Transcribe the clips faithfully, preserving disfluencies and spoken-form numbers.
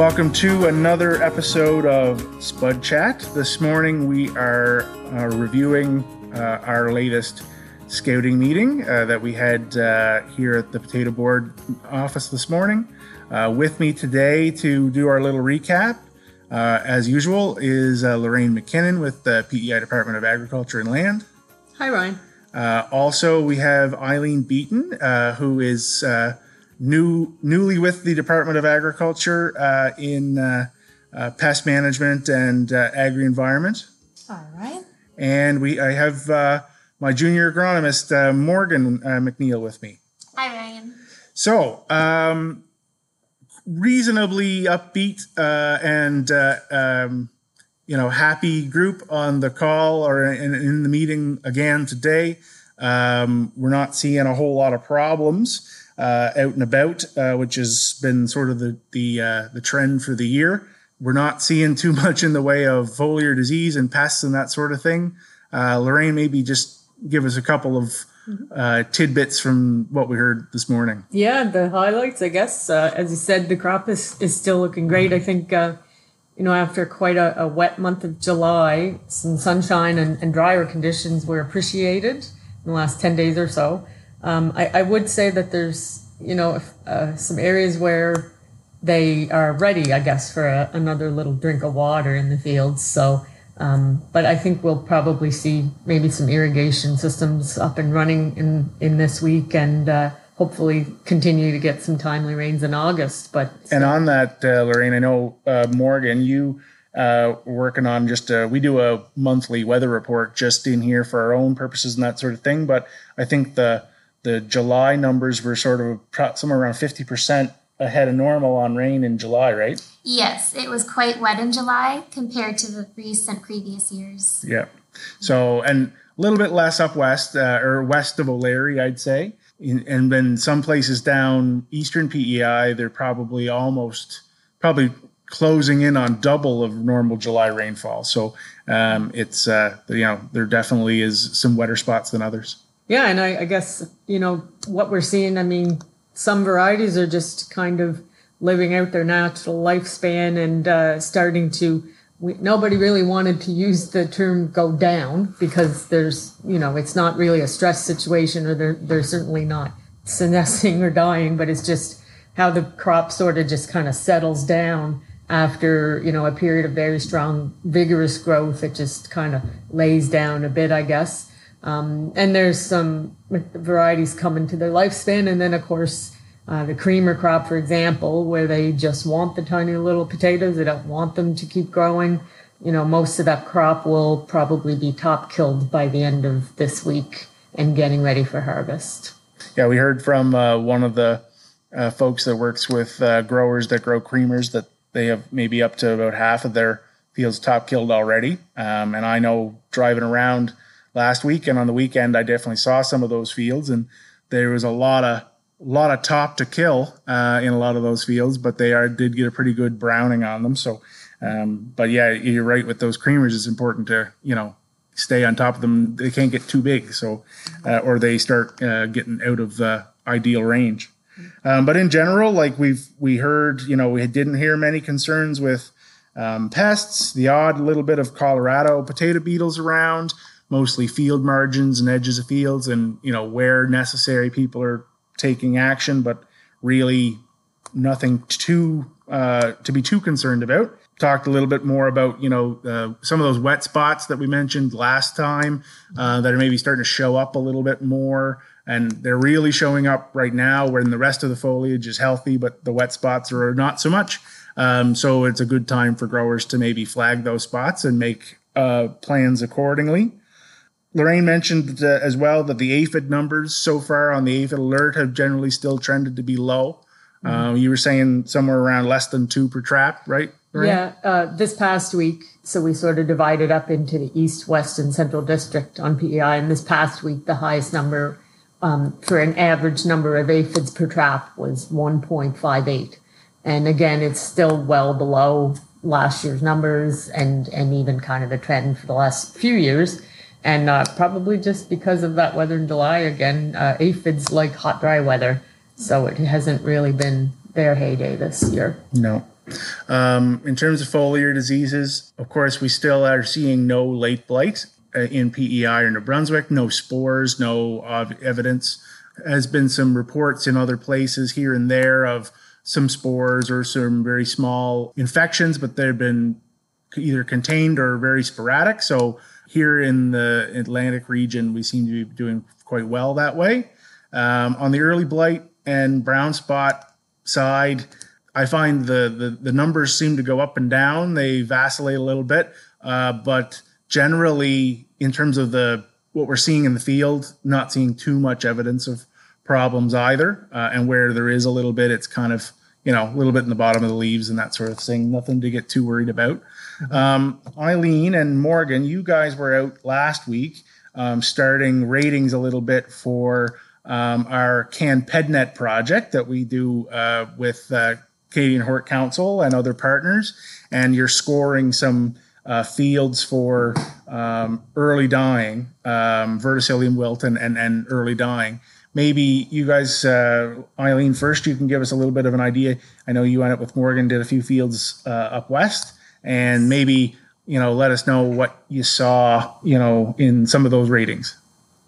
Welcome to another episode of Spud Chat. This morning we are uh, reviewing uh, our latest scouting meeting uh, that we had uh, here at the Potato Board office this morning. Uh, with me today to do our little recap, uh, as usual, is uh, Lorraine McKinnon with the P E I Department of Agriculture and Land. Hi, Ryan. Uh, also, we have Eileen Beaton, uh, who is uh, new, newly with the Department of Agriculture uh, in uh, uh, pest management and uh, agri-environment. All right. And we, I have uh, my junior agronomist, uh, Morgan uh, McNeil, with me. Hi, Ryan. So, um, reasonably upbeat uh, and uh, um, you know, happy group on the call or in, in the meeting again today. Um, we're not seeing a whole lot of problems uh, out and about, uh, which has been sort of the the, uh, the trend for the year. We're not seeing too much in the way of foliar disease and pests and that sort of thing. Uh, Lorraine, maybe just give us a couple of uh, tidbits from what we heard this morning. Yeah, the highlights, I guess. Uh, as you said, the crop is, is still looking great. I think uh, You know, after quite a, a wet month of July, some sunshine and, and drier conditions were appreciated in the last ten days or so. Um, I, I would say that there's, you know, uh, some areas where they are ready, I guess, for a, another little drink of water in the fields. So, um, but I think we'll probably see maybe some irrigation systems up and running in, in this week and uh, hopefully continue to get some timely rains in August. But so. And on that, uh, Lorraine, I know, uh, Morgan, you uh, working on just a, we do a monthly weather report just in here for our own purposes and that sort of thing. But I think the the July numbers were sort of somewhere around fifty percent ahead of normal on rain in July, right? Yes, it was quite wet in July compared to the recent previous years. Yeah. So, and a little bit less up west uh, or west of O'Leary, I'd say. In, and then some places down eastern P E I, they're probably almost, probably closing in on double of normal July rainfall. So um, it's, uh, you know, there definitely is some wetter spots than others. Yeah, and I, I guess, you know, what we're seeing, I mean, some varieties are just kind of living out their natural lifespan and uh, starting to, we, nobody really wanted to use the term go down because there's, you know, it's not really a stress situation or they're, they're certainly not senescing or dying, but it's just how the crop sort of just kind of settles down after, you know, a period of very strong, vigorous growth. It just kind of lays down a bit, I guess. Um, and there's some varieties coming to their lifespan. And then, of course, Uh, the creamer crop, for example, where they just want the tiny little potatoes. They don't want them to keep growing. You know, most of that crop will probably be top killed by the end of this week and getting ready for harvest. Yeah, we heard from uh, one of the uh, folks that works with uh, growers that grow creamers that they have maybe up to about half of their fields top killed already. Um, and I know driving around last week and on the weekend, I definitely saw some of those fields and there was a lot of A lot of top to kill uh, in a lot of those fields, but they are did get a pretty good browning on them. So, um, but yeah, you're right with those creamers. It's important to, you know, stay on top of them. They can't get too big, so uh, or they start uh, getting out of uh, ideal range. Um, but in general, like we've we heard, you know, we didn't hear many concerns with um, pests. The odd little bit of Colorado potato beetles around, mostly field margins and edges of fields, and you know where necessary, people are taking action, but really nothing too uh, to be too concerned about. Talked a little bit more about, you know, uh, some of those wet spots that we mentioned last time uh, that are maybe starting to show up a little bit more. And they're really showing up right now when the rest of the foliage is healthy, but the wet spots are not so much. Um, so it's a good time for growers to maybe flag those spots and make uh, plans accordingly. Lorraine mentioned uh, as well that the aphid numbers so far on the aphid alert have generally still trended to be low. Mm-hmm. Um, you were saying somewhere around less than two per trap, right, Lorraine? Yeah, uh, this past week. So we sort of divided up into the east, west, and central district on P E I. And this past week, the highest number um, for an average number of aphids per trap was one point five eight. And again, it's still well below last year's numbers and, and even kind of the trend for the last few years. And uh, probably just because of that weather in July, again, uh, aphids like hot, dry weather. So it hasn't really been their heyday this year. No. Um, in terms of foliar diseases, of course, we still are seeing no late blight uh, in P E I or New Brunswick, no spores, no uh, evidence. There's been some reports in other places here and there of some spores or some very small infections, but they've been either contained or very sporadic. So here in the Atlantic region, we seem to be doing quite well that way. Um, on the early blight and brown spot side, I find the, the, the numbers seem to go up and down. They vacillate a little bit, uh, but generally in terms of the what we're seeing in the field, not seeing too much evidence of problems either. Uh, and where there is a little bit, it's kind of, you know, a little bit in the bottom of the leaves and that sort of thing. Nothing to get too worried about. Um, Eileen and Morgan, you guys were out last week um, starting ratings a little bit for um, our CanPedNet project that we do uh, with uh, Canadian Hort Council and other partners. And you're scoring some Uh, fields for um, early dying, um, verticillium wilt and, and, and early dying. Maybe you guys, uh, Eileen, first, you can give us a little bit of an idea. I know you went up with Morgan, did a few fields uh, up west, and maybe, you know, let us know what you saw, you know, in some of those ratings.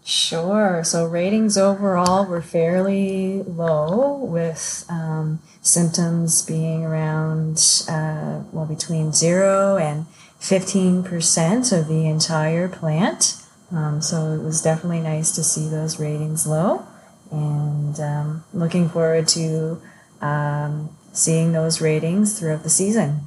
Sure. So ratings overall were fairly low, with um, symptoms being around, uh, well, between zero and fifteen percent of the entire plant. Um, so it was definitely nice to see those ratings low, and um, looking forward to um, seeing those ratings throughout the season.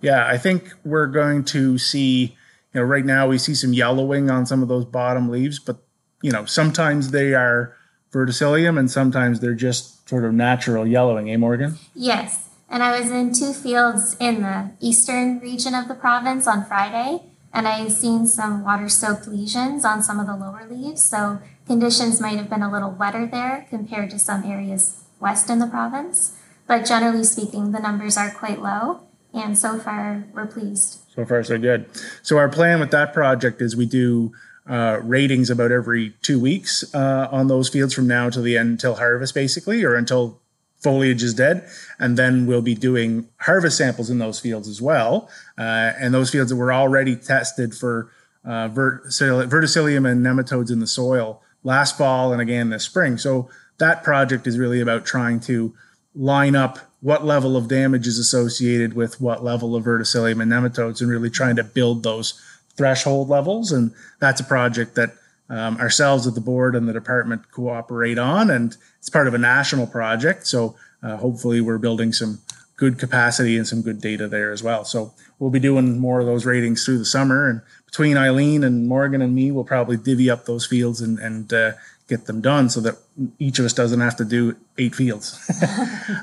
Yeah, I think we're going to see, you know, right now we see some yellowing on some of those bottom leaves, but, you know, sometimes they are verticillium and sometimes they're just sort of natural yellowing, eh, Morgan? Yes. And I was in two fields in the eastern region of the province on Friday, and I seen some water-soaked lesions on some of the lower leaves. So conditions might have been a little wetter there compared to some areas west in the province. But generally speaking, the numbers are quite low, and so far we're pleased. So far, so good. So our plan with that project is we do uh, ratings about every two weeks uh, on those fields from now to the end, till harvest, basically, or until foliage is dead, and then we'll be doing harvest samples in those fields as well. Uh, and those fields that were already tested for uh, verticillium and nematodes in the soil last fall and again this spring. So that project is really about trying to line up what level of damage is associated with what level of verticillium and nematodes, and really trying to build those threshold levels. And that's a project that Um, ourselves at the board and the department cooperate on, and it's part of a national project. So uh, hopefully we're building some good capacity and some good data there as well. So we'll be doing more of those ratings through the summer, and between Eileen and Morgan and me, we'll probably divvy up those fields and, and uh, get them done so that each of us doesn't have to do eight fields.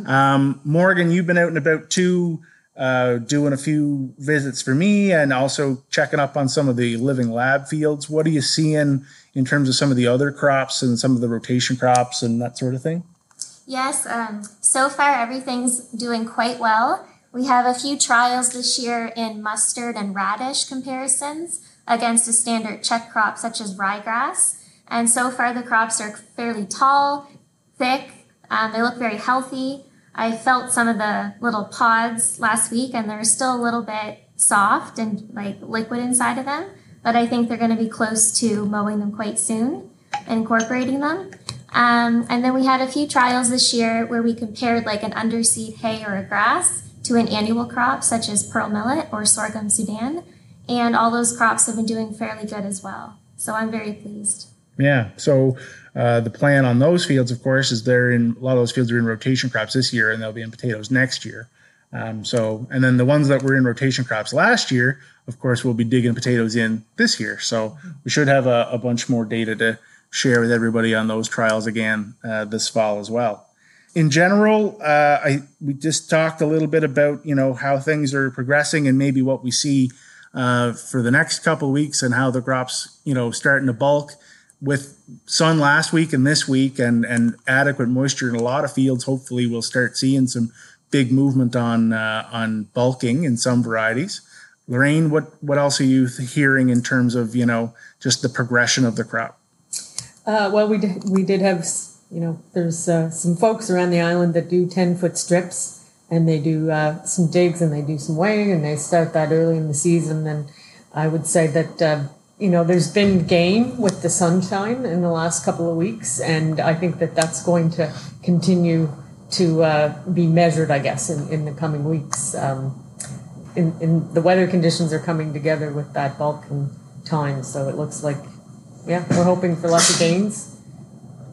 um, Morgan, you've been out and about too, uh, doing a few visits for me and also checking up on some of the living lab fields. What are you seeing in terms of some of the other crops and some of the rotation crops and that sort of thing? Yes, um, so far everything's doing quite well. We have a few trials this year in mustard and radish comparisons against a standard check crop such as ryegrass. And so far the crops are fairly tall, thick, um, they look very healthy. I felt some of the little pods last week, and they're still a little bit soft and like liquid inside of them, but I think they're going to be close to mowing them quite soon, incorporating them. Um, and then we had a few trials this year where we compared like an underseed hay or a grass to an annual crop such as pearl millet or sorghum Sudan, and all those crops have been doing fairly good as well. So I'm very pleased. Yeah. So uh, the plan on those fields, of course, is they're in a lot of those fields are in rotation crops this year, and they'll be in potatoes next year. Um, so and then the ones that were in rotation crops last year, of course, we'll be digging potatoes in this year. So we should have a, a bunch more data to share with everybody on those trials again uh, this fall as well. In general, uh, I we just talked a little bit about, you know, how things are progressing and maybe what we see uh, for the next couple of weeks and how the crops, you know, starting to bulk. With sun last week and this week and, and adequate moisture in a lot of fields, hopefully we'll start seeing some big movement on uh, on bulking in some varieties. Lorraine, what, what else are you hearing in terms of, you know, just the progression of the crop? Uh, well, we did, we did have, you know, there's uh, some folks around the island that do ten-foot strips, and they do uh, some digs and they do some weighing, and they start that early in the season. And I would say that, uh, you know, there's been gain with the sunshine in the last couple of weeks, and I think that that's going to continue to uh, be measured, I guess, in, in the coming weeks. Um, in, in the weather conditions are coming together with that bulk and time, so it looks like, yeah, we're hoping for lots of gains.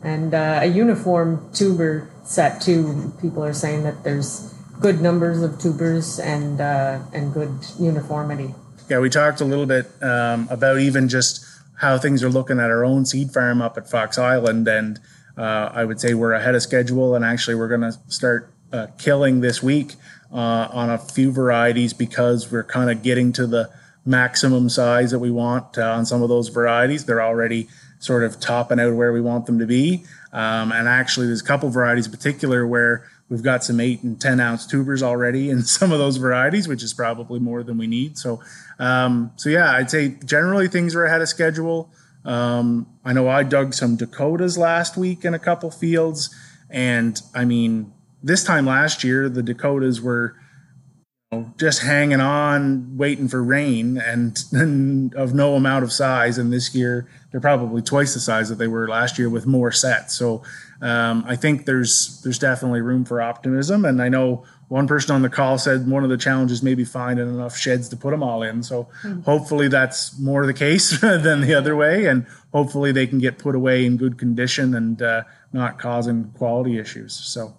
And uh, a uniform tuber set too. People are saying that there's good numbers of tubers and uh, and good uniformity. Yeah, we talked a little bit um, about even just how things are looking at our own seed farm up at Fox Island, and uh, I would say we're ahead of schedule, and actually we're going to start uh, killing this week uh, on a few varieties because we're kind of getting to the maximum size that we want uh, on some of those varieties. They're already sort of topping out where we want them to be. Um, and actually, there's a couple varieties in particular where we've got some eight and ten ounce tubers already in some of those varieties, which is probably more than we need. So, um, so yeah, I'd say generally things are ahead of schedule. Um, I know I dug some Dakotas last week in a couple fields. And I mean, this time last year, the Dakotas were just hanging on, waiting for rain, and, and of no amount of size. And this year, they're probably twice the size that they were last year with more sets. So um, I think there's there's definitely room for optimism. And I know one person on the call said one of the challenges may be finding enough sheds to put them all in. So mm-hmm. hopefully that's more the case than the other way. And hopefully they can get put away in good condition and uh, not causing quality issues. So.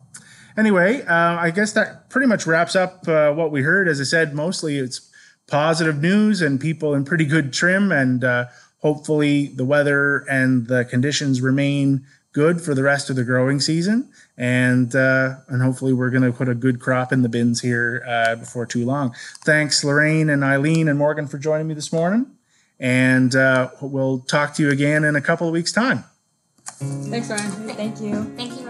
Anyway, uh, I guess that pretty much wraps up uh, what we heard. As I said, mostly it's positive news and people in pretty good trim, and uh, hopefully the weather and the conditions remain good for the rest of the growing season. And uh, and hopefully we're going to put a good crop in the bins here uh, before too long. Thanks, Lorraine and Eileen and Morgan, for joining me this morning. And uh, we'll talk to you again in a couple of weeks' time. Thanks, Ryan. Thank you. Thank you.